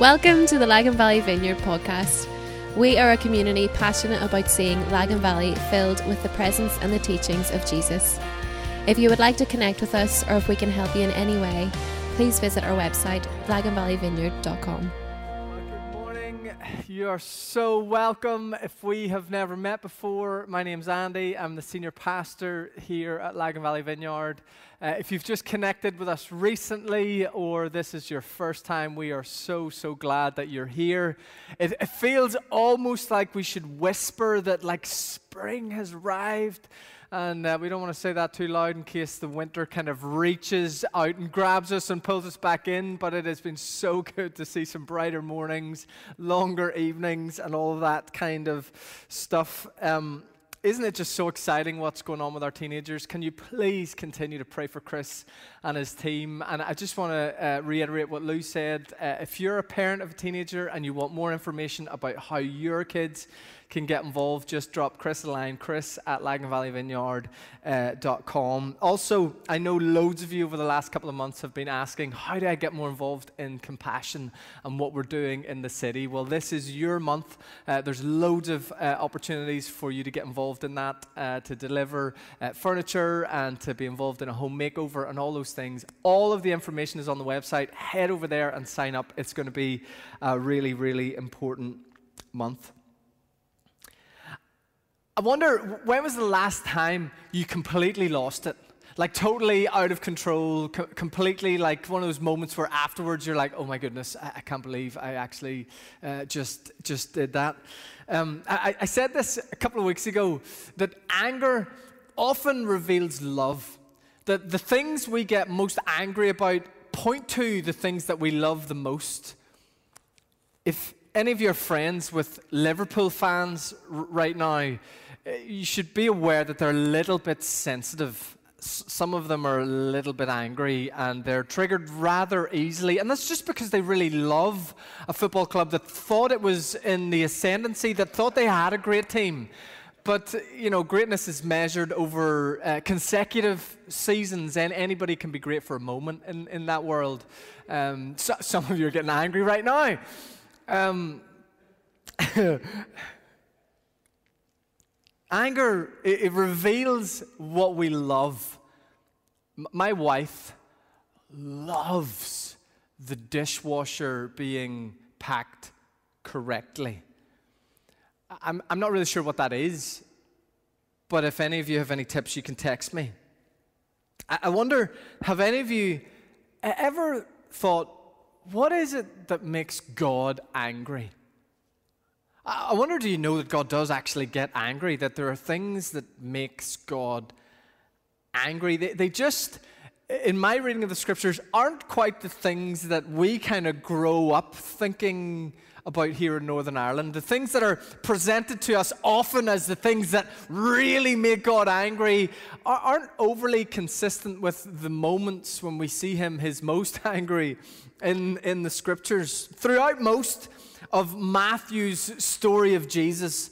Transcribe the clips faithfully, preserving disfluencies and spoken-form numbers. Welcome to the Lagan Valley Vineyard podcast. We are a community passionate about seeing Lagan Valley filled with the presence and the teachings of Jesus. If you would like to connect with us or if we can help you in any way, please visit our website, lagan valley vineyard dot com. Good morning. You are so welcome. If we have never met before, my name's Andy. I'm the senior pastor here at Lagan Valley Vineyard. Uh, if you've just connected with us recently or this is your first time, we are so, so glad that you're here. It, it feels almost like we should whisper that like spring has arrived. And uh, we don't want to say that too loud in case the winter kind of reaches out and grabs us and pulls us back in. But it has been so good to see some brighter mornings, longer evenings, and all that kind of stuff. Um, Isn't it just so exciting what's going on with our teenagers? Can you please continue to pray for Chris and his team? And I just want to uh, reiterate what Lou said. Uh, if you're a parent of a teenager and you want more information about how your kids can get involved, just drop Chris a line, chris at lagan valley vineyard dot com. Also, I know loads of you over the last couple of months have been asking, how do I get more involved in compassion and what we're doing in the city? Well, this is your month. Uh, there's loads of uh, opportunities for you to get involved in that, uh, to deliver uh, furniture and to be involved in a home makeover and all those things. All of the information is on the website. Head over there and sign up. It's going to be a really, really important month. I wonder, when was the last time you completely lost it? Like totally out of control, co- completely like one of those moments where afterwards you're like, oh my goodness, I, I can't believe I actually uh, just just did that. Um, I-, I said this a couple of weeks ago, that anger often reveals love. That the things we get most angry about point to the things that we love the most. If any of your friends with Liverpool fans r- right now, you should be aware that they're a little bit sensitive. S- some of them are a little bit angry and they're triggered rather easily. And that's just because they really love a football club that thought it was in the ascendancy, that thought they had a great team. But, you know, greatness is measured over uh, consecutive seasons, and anybody can be great for a moment in, in that world. Um, so, some of you are getting angry right now. Um, anger, it, it reveals what we love. M- my wife loves the dishwasher being packed correctly. I'm, I'm not really sure what that is, but if any of you have any tips, you can text me. I, I wonder, have any of you ever thought, what is it that makes God angry? I wonder, do you know that God does actually get angry? That there are things that makes God angry. They, they just, in my reading of the scriptures, aren't quite the things that we kind of grow up thinking about here in Northern Ireland. The things that are presented to us often as the things that really make God angry aren't overly consistent with the moments when we see him his most angry in, in the scriptures. Throughout most of Matthew's story of Jesus,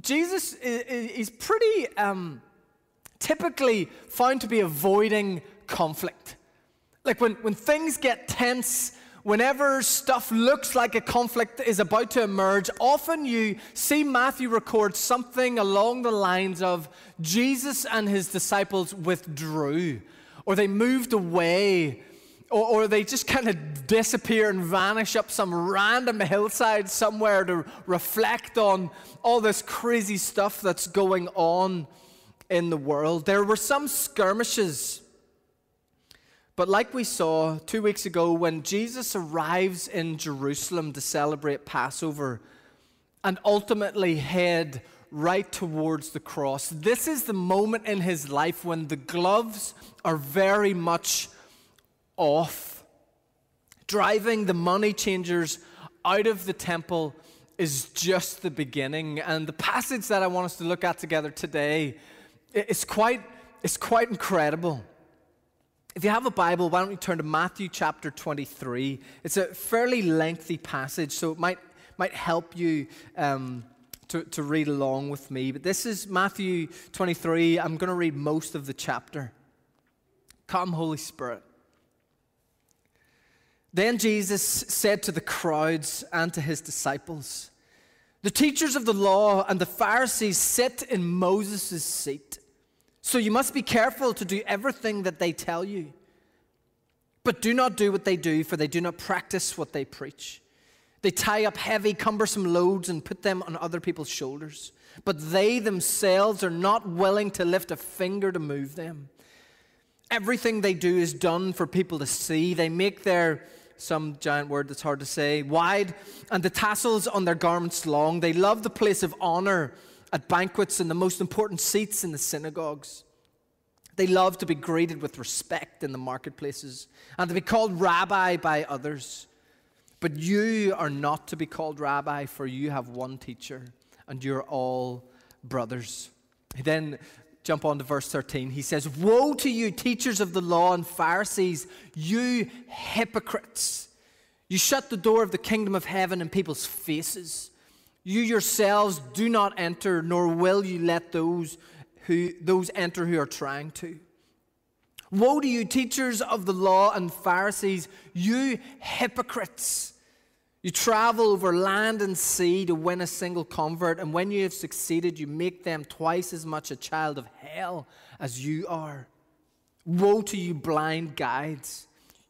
Jesus is pretty um, typically found to be avoiding conflict. Like when, when things get tense, whenever stuff looks like a conflict is about to emerge, often you see Matthew record something along the lines of Jesus and his disciples withdrew, or they moved away, or, or they just kind of disappear and vanish up some random hillside somewhere to reflect on all this crazy stuff that's going on in the world. There were some skirmishes. But like we saw two weeks ago, when Jesus arrives in Jerusalem to celebrate Passover and ultimately head right towards the cross, this is the moment in his life when the gloves are very much off. Driving the money changers out of the temple is just the beginning. And the passage that I want us to look at together today is quite, it's quite incredible. If you have a Bible, why don't we turn to Matthew chapter twenty-three. It's a fairly lengthy passage, so it might might help you um, to, to read along with me. But this is Matthew twenty-three. I'm going to read most of the chapter. Come, Holy Spirit. Then Jesus said to the crowds and to his disciples, "The teachers of the law and the Pharisees sit in Moses' seat, so you must be careful to do everything that they tell you. But do not do what they do, for they do not practice what they preach. They tie up heavy, cumbersome loads and put them on other people's shoulders, but they themselves are not willing to lift a finger to move them. Everything they do is done for people to see. They make their, some giant word that's hard to say, wide, and the tassels on their garments long. They love the place of honor at banquets and the most important seats in the synagogues. They love to be greeted with respect in the marketplaces and to be called rabbi by others. But you are not to be called rabbi, for you have one teacher, and you're all brothers." Then jump on to verse thirteen. He says, "Woe to you, teachers of the law and Pharisees, you hypocrites! You shut the door of the kingdom of heaven in people's faces. You yourselves do not enter, nor will you let those who those enter who are trying to. Woe to you, teachers of the law and Pharisees, you hypocrites! You travel over land and sea to win a single convert, and when you have succeeded, you make them twice as much a child of hell as you are. Woe to you, blind guides!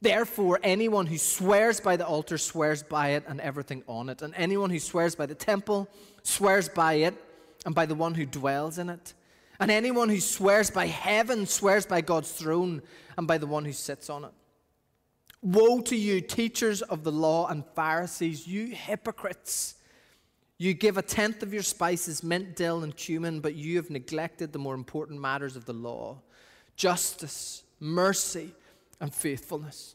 Therefore, anyone who swears by the altar swears by it and everything on it. And anyone who swears by the temple swears by it and by the one who dwells in it. And anyone who swears by heaven swears by God's throne and by the one who sits on it. Woe to you, teachers of the law and Pharisees, you hypocrites! You give a tenth of your spices, mint, dill, and cumin, but you have neglected the more important matters of the law: justice, mercy, and faithfulness.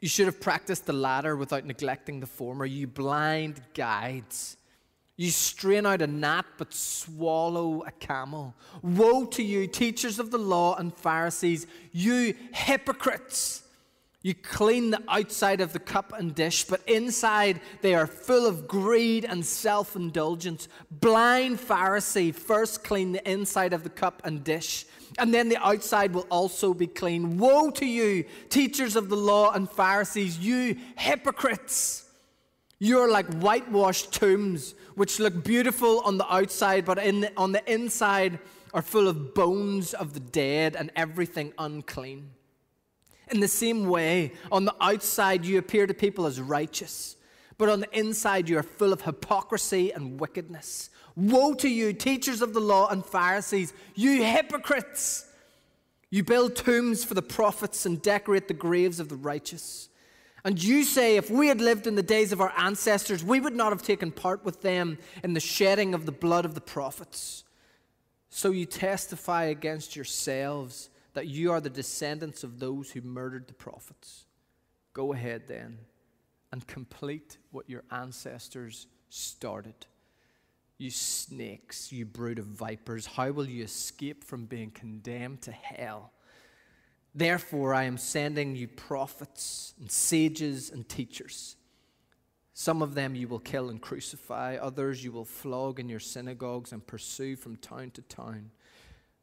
You should have practiced the latter without neglecting the former, you blind guides! You strain out a gnat, but swallow a camel. Woe to you, teachers of the law and Pharisees, you hypocrites! You clean the outside of the cup and dish, but inside they are full of greed and self-indulgence. Blind Pharisee, first clean the inside of the cup and dish, and then the outside will also be clean. Woe to you, teachers of the law and Pharisees, you hypocrites! You are like whitewashed tombs, which look beautiful on the outside, but in the, on the inside are full of bones of the dead and everything unclean. In the same way, on the outside you appear to people as righteous, but on the inside you are full of hypocrisy and wickedness. Woe to you, teachers of the law and Pharisees, you hypocrites! You build tombs for the prophets and decorate the graves of the righteous. And you say, if we had lived in the days of our ancestors, we would not have taken part with them in the shedding of the blood of the prophets. So you testify against yourselves that you are the descendants of those who murdered the prophets. Go ahead then and complete what your ancestors started. You snakes, you brood of vipers, how will you escape from being condemned to hell? Therefore, I am sending you prophets and sages and teachers. Some of them you will kill and crucify. Others you will flog in your synagogues and pursue from town to town.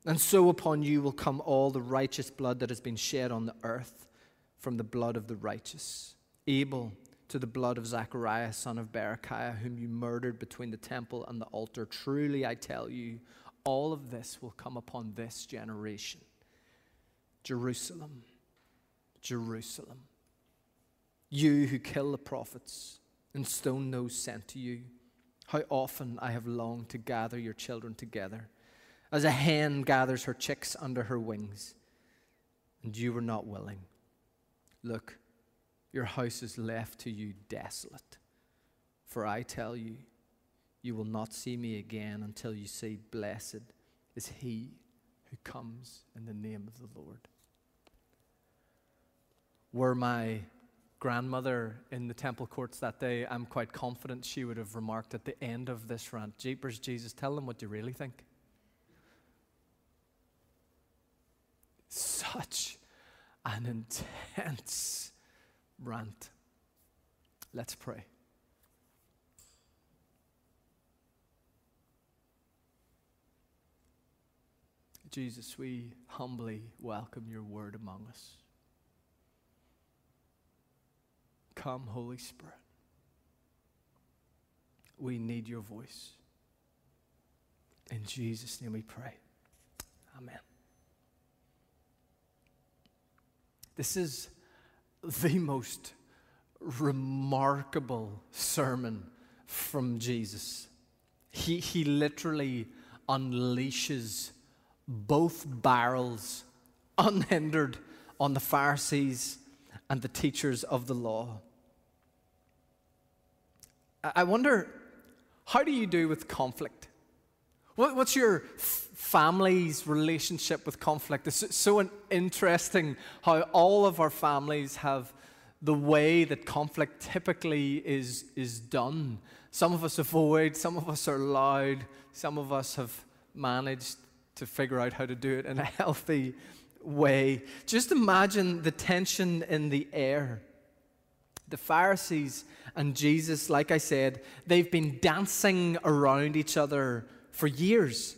And so upon you will come all the righteous blood that has been shed on the earth, from the blood of the righteous, Abel, to the blood of Zachariah, son of Berechiah, whom you murdered between the temple and the altar. Truly, I tell you, all of this will come upon this generation. Jerusalem, Jerusalem, you who kill the prophets and stone those sent to you, how often I have longed to gather your children together, as a hen gathers her chicks under her wings, and you were not willing. Look, your house is left to you desolate, for I tell you, you will not see me again until you say, blessed is he who comes in the name of the Lord." Were my grandmother in the temple courts that day, I'm quite confident she would have remarked at the end of this rant, "Jeepers, Jesus, tell them what you really think." Such an intense rant. Let's pray. Jesus, we humbly welcome your word among us. Come, Holy Spirit. We need your voice. In Jesus' name we pray. Amen. This is the most remarkable sermon from Jesus. He, he literally unleashes both barrels unhindered on the Pharisees and the teachers of the law. I wonder, how do you do with conflict? What's your family's relationship with conflict? It's so interesting how all of our families have the way that conflict typically is, is done. Some of us avoid, some of us are loud, some of us have managed to figure out how to do it in a healthy way. Just imagine the tension in the air. The Pharisees and Jesus, like I said, they've been dancing around each other for years.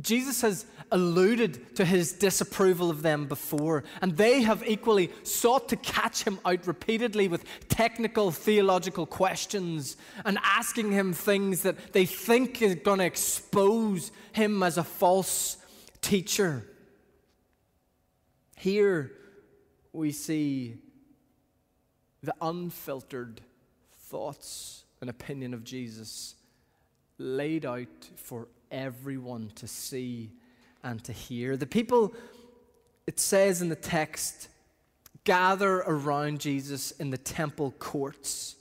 Jesus has alluded to his disapproval of them before, and they have equally sought to catch him out repeatedly with technical theological questions and asking him things that they think is going to expose him as a false teacher. Here we see the unfiltered thoughts and opinion of Jesus laid out for everyone to see and to hear. The people, it says in the text, gather around Jesus in the temple courts.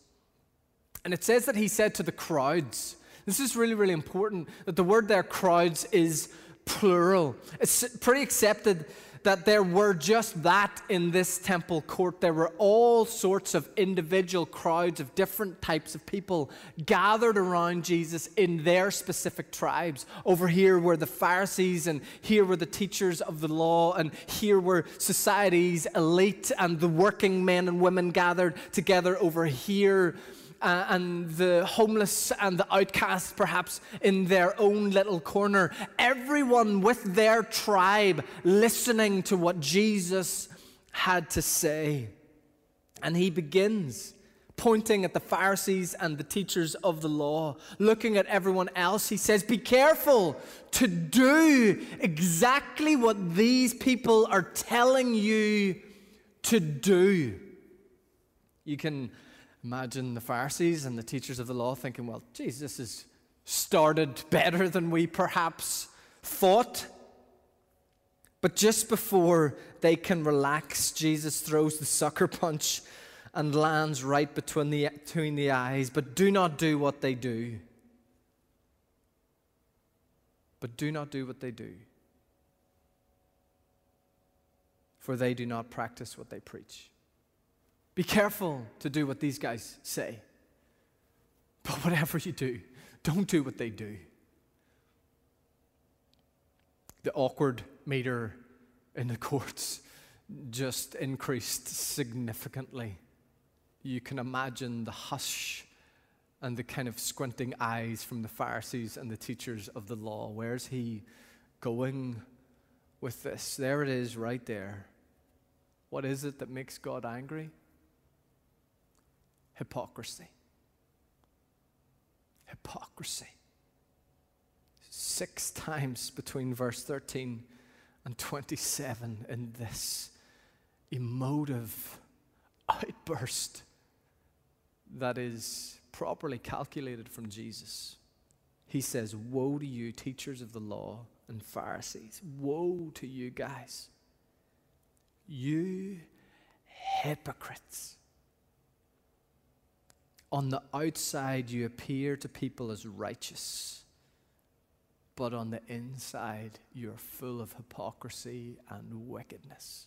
And it says that he said to the crowds. This is really, really important, that the word there, crowds, is plural. It's pretty accepted that there were just that in this temple court. There were all sorts of individual crowds of different types of people gathered around Jesus in their specific tribes. Over here were the Pharisees, and here were the teachers of the law, and here were society's elite, and the working men and women gathered together over here. Uh, and the homeless and the outcasts, perhaps in their own little corner, everyone with their tribe listening to what Jesus had to say. And he begins pointing at the Pharisees and the teachers of the law, looking at everyone else. He says, be careful to do exactly what these people are telling you to do. You can imagine the Pharisees and the teachers of the law thinking, well, Jesus has started better than we perhaps thought. But just before they can relax, Jesus throws the sucker punch and lands right between the, between the eyes. But do not do what they do. But do not do what they do. For they do not practice what they preach. Be careful to do what these guys say. But whatever you do, don't do what they do. The awkward meter in the courts just increased significantly. You can imagine the hush and the kind of squinting eyes from the Pharisees and the teachers of the law. Where's he going with this? There it is, right there. What is it that makes God angry? Hypocrisy. Hypocrisy. Six times between verse thirteen and twenty-seven in this emotive outburst that is properly calculated from Jesus. He says, woe to you, teachers of the law and Pharisees. Woe to you guys. You hypocrites. On the outside, you appear to people as righteous, but on the inside, you're full of hypocrisy and wickedness.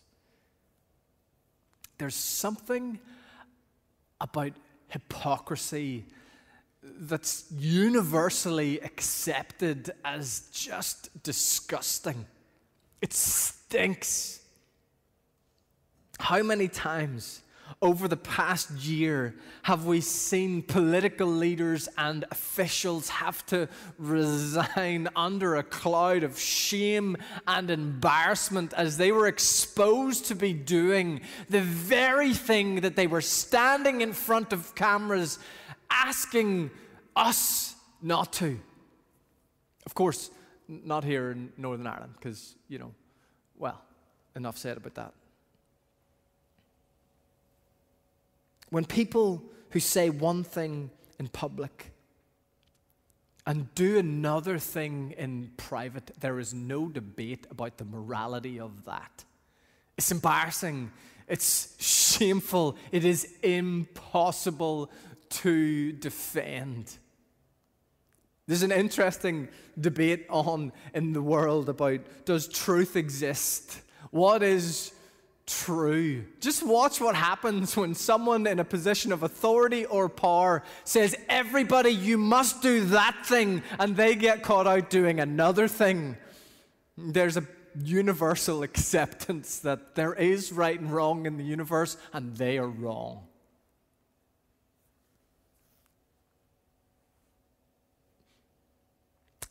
there's something about hypocrisy that's universally accepted as just disgusting. It stinks. How many times over the past year have we seen political leaders and officials have to resign under a cloud of shame and embarrassment as they were exposed to be doing the very thing that they were standing in front of cameras asking us not to? Of course, not here in Northern Ireland, because, you know, well, enough said about that. When people who say one thing in public and do another thing in private, there is no debate about the morality of that. It's embarrassing. It's shameful. It is impossible to defend. There's an interesting debate on in the world about, does truth exist? What is true? Just watch what happens when someone in a position of authority or power says, everybody, you must do that thing, and they get caught out doing another thing. There's a universal acceptance that there is right and wrong in the universe, and they are wrong.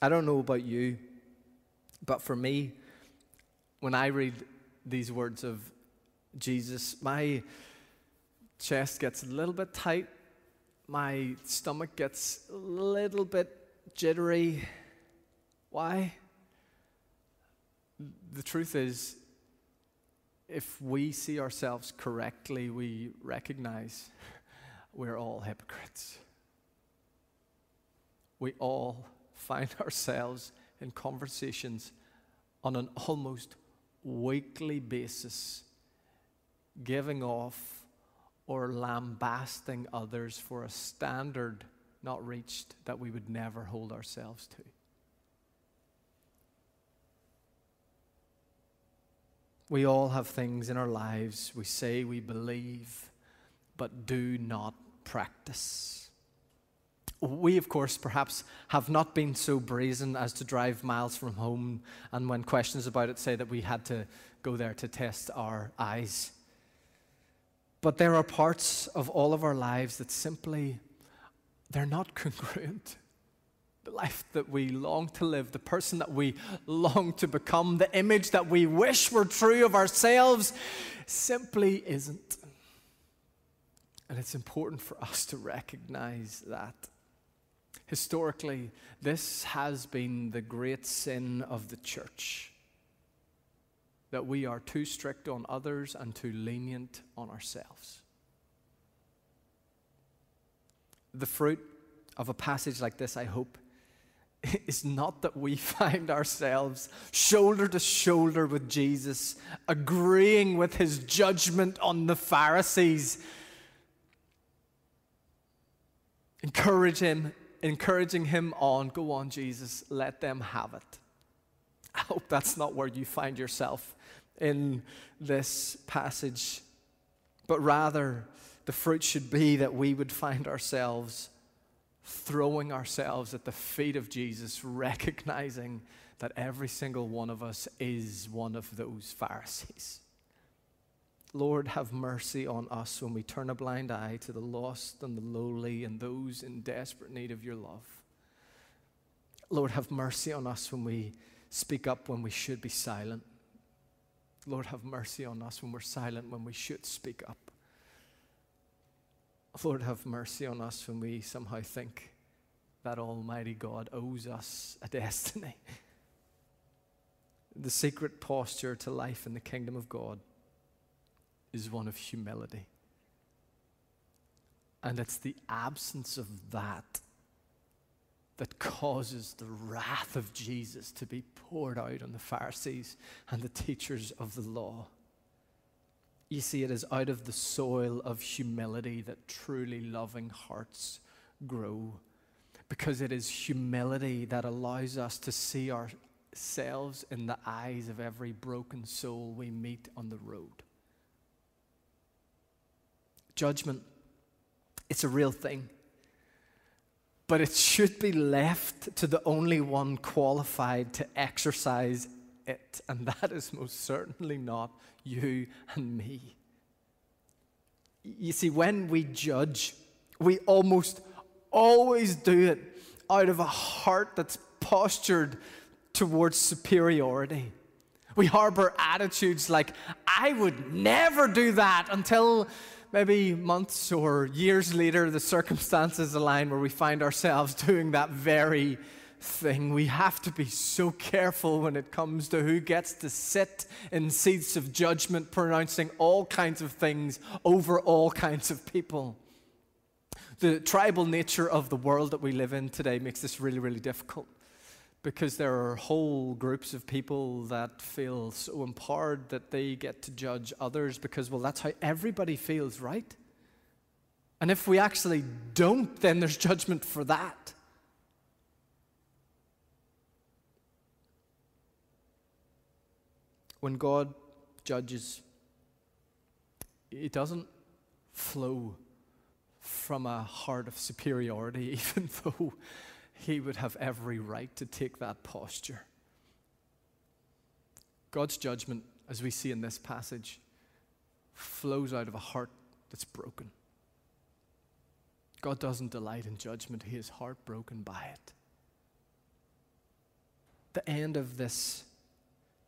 I don't know about you, but for me, when I read these words of Jesus, my chest gets a little bit tight, my stomach gets a little bit jittery. Why? The truth is, if we see ourselves correctly, we recognize we're all hypocrites. We all find ourselves in conversations on an almost weekly basis, giving off or lambasting others for a standard not reached that we would never hold ourselves to. We all have things in our lives we say we believe, but do not practice. We, of course, perhaps have not been so brazen as to drive miles from home, and when questions about it say that we had to go there to test our eyes. But there are parts of all of our lives that simply, they're not congruent. The life that we long to live, the person that we long to become, the image that we wish were true of ourselves simply isn't. And it's important for us to recognize that. Historically, this has been the great sin of the church, that we are too strict on others and too lenient on ourselves. The fruit of a passage like this, I hope, is not that we find ourselves shoulder to shoulder with Jesus, agreeing with his judgment on the Pharisees, encourage him encouraging him on, go on, Jesus, let them have it. I hope that's not where you find yourself in this passage, but rather the fruit should be that we would find ourselves throwing ourselves at the feet of Jesus, recognizing that every single one of us is one of those Pharisees. Lord, have mercy on us when we turn a blind eye to the lost and the lowly and those in desperate need of your love. Lord, have mercy on us when we speak up when we should be silent. Lord, have mercy on us when we're silent when we should speak up. Lord, have mercy on us when we somehow think that Almighty God owes us a destiny. The secret posture to life in the kingdom of God is one of humility. And it's the absence of that that causes the wrath of Jesus to be poured out on the Pharisees and the teachers of the law. You see, it is out of the soil of humility that truly loving hearts grow, because it is humility that allows us to see ourselves in the eyes of every broken soul we meet on the road. judgment. It's a real thing. But it should be left to the only one qualified to exercise it, and that is most certainly not you and me. You see, when we judge, we almost always do it out of a heart that's postured towards superiority. We harbor attitudes like, I would never do that, until maybe months or years later, the circumstances align where we find ourselves doing that very thing. We have to be so careful when it comes to who gets to sit in seats of judgment, pronouncing all kinds of things over all kinds of people. The tribal nature of the world that we live in today makes this really, really difficult, because there are whole groups of people that feel so empowered that they get to judge others because, well, that's how everybody feels, right? And if we actually don't, then there's judgment for that. When God judges, it doesn't flow from a heart of superiority, even though He would have every right to take that posture. God's judgment, as we see in this passage, flows out of a heart that's broken. God doesn't delight in judgment. He is heartbroken by it. The end of this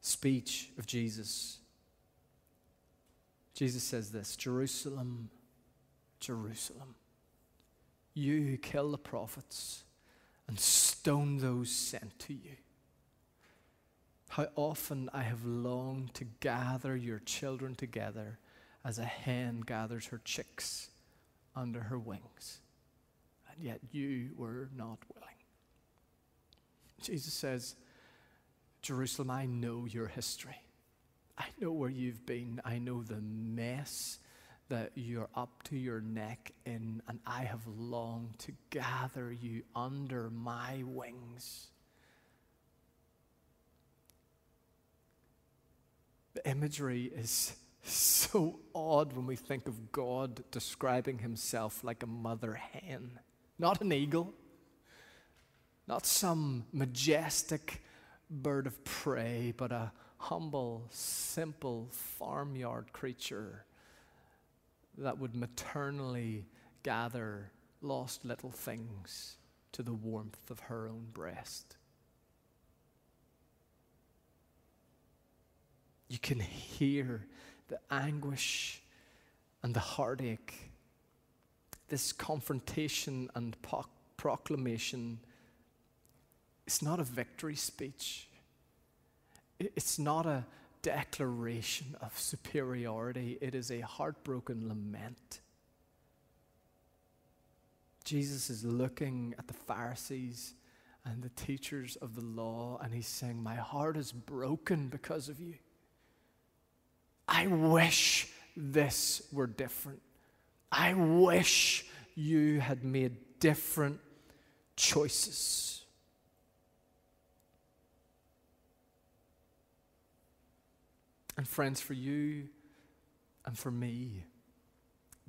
speech of Jesus, Jesus says this, Jerusalem, Jerusalem, you who kill the prophets and stone those sent to you. How often I have longed to gather your children together as a hen gathers her chicks under her wings, and yet you were not willing. Jesus says, Jerusalem, I know your history. I know where you've been. I know the mess that you're up to your neck in, and I have longed to gather you under my wings. The imagery is so odd when we think of God describing himself like a mother hen, not an eagle, not some majestic bird of prey, but a humble, simple farmyard creature that would maternally gather lost little things to the warmth of her own breast. You can hear the anguish and the heartache, this confrontation and proclamation. It's not a victory speech. It's not a declaration of superiority. It is a heartbroken lament. Jesus is looking at the Pharisees and the teachers of the law, and he's saying, my heart is broken because of you. I wish this were different. I wish you had made different choices. And friends, for you and for me,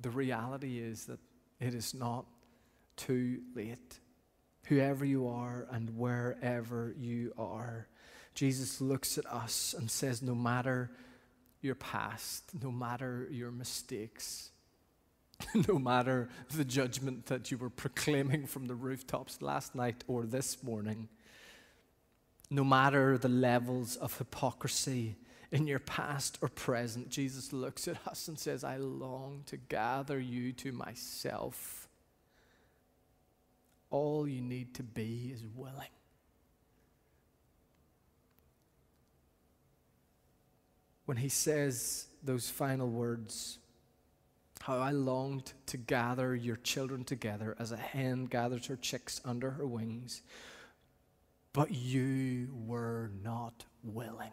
the reality is that it is not too late. Whoever you are and wherever you are, Jesus looks at us and says, no matter your past, no matter your mistakes, no matter the judgment that you were proclaiming from the rooftops last night or this morning, no matter the levels of hypocrisy in your past or present, Jesus looks at us and says, I long to gather you to myself. All you need to be is willing. When he says those final words, how I longed to gather your children together as a hen gathers her chicks under her wings, but you were not willing.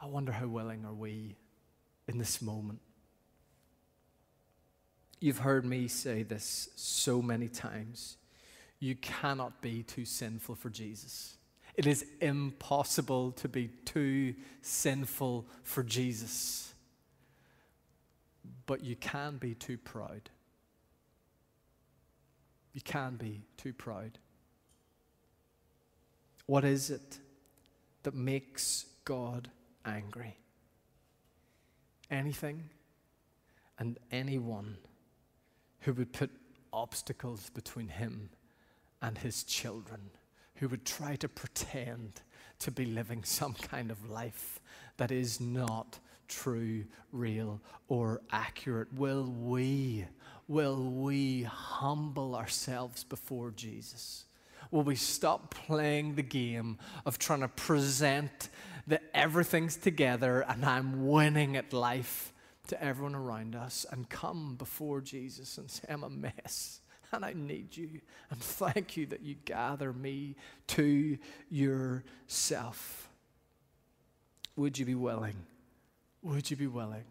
I wonder how willing are we in this moment? You've heard me say this so many times. You cannot be too sinful for Jesus. It is impossible to be too sinful for Jesus. but you can be too proud. You can be too proud. What is it that makes God angry? Anything and anyone who would put obstacles between him and his children, who would try to pretend to be living some kind of life that is not true, real, or accurate. Will we, will we humble ourselves before Jesus? Will we stop playing the game of trying to present that everything's together and I'm winning at life to everyone around us, and come before Jesus and say, I'm a mess and I need you, and thank you that you gather me to yourself? Would you be willing? Would you be willing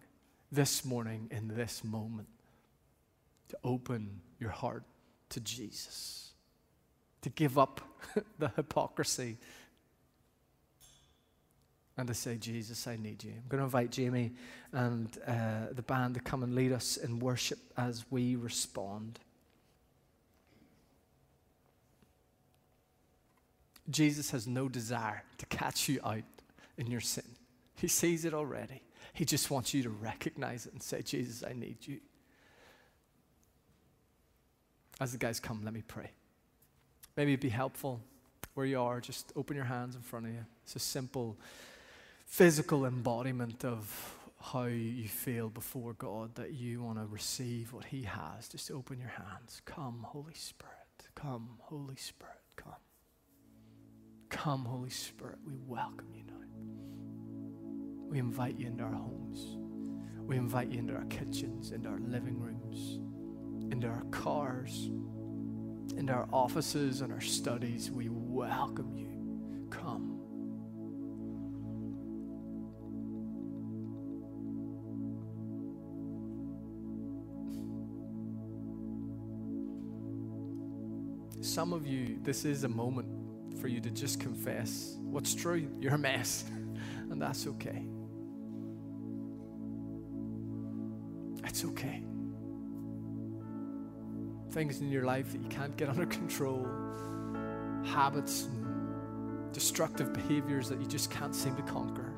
this morning, in this moment, to open your heart to Jesus, to give up the hypocrisy and to say, Jesus, I need you? I'm going to invite Jamie and uh, the band to come and lead us in worship as we respond. Jesus has no desire to catch you out in your sin. He sees it already. He just wants you to recognize it and say, Jesus, I need you. As the guys come, let me pray. Maybe it'd be helpful where you are, just open your hands in front of you. It's a simple physical embodiment of how you feel before God, that you want to receive what he has. Just open your hands. Come, Holy Spirit. Come, Holy Spirit. Come. Come, Holy Spirit, we welcome you now. We invite you into our homes. We invite you into our kitchens, into our living rooms, into our cars, into our offices and our studies. We welcome you. Come. Some of you, this is a moment for you to just confess what's true. You're a mess, and that's okay. It's okay. Things in your life that you can't get under control, habits and destructive behaviors that you just can't seem to conquer.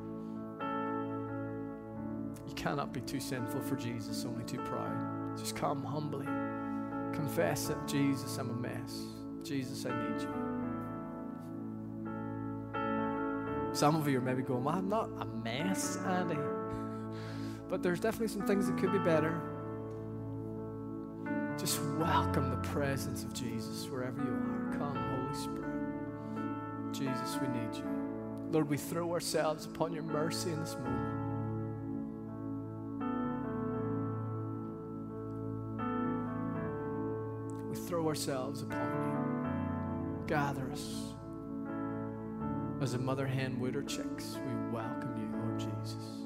You cannot be too sinful for Jesus, only too proud. Just come humbly. Confess it. Jesus, I'm a mess. Jesus, I need you. Some of you are maybe going, well, I'm not a mess, Andy. But there's definitely some things that could be better. Just welcome the presence of Jesus wherever you are. Come, Holy Spirit. Jesus, we need you. Lord, we throw ourselves upon your mercy in this moment. We throw ourselves upon you. Gather us. As a mother hen would her chicks, we welcome you, Lord Jesus.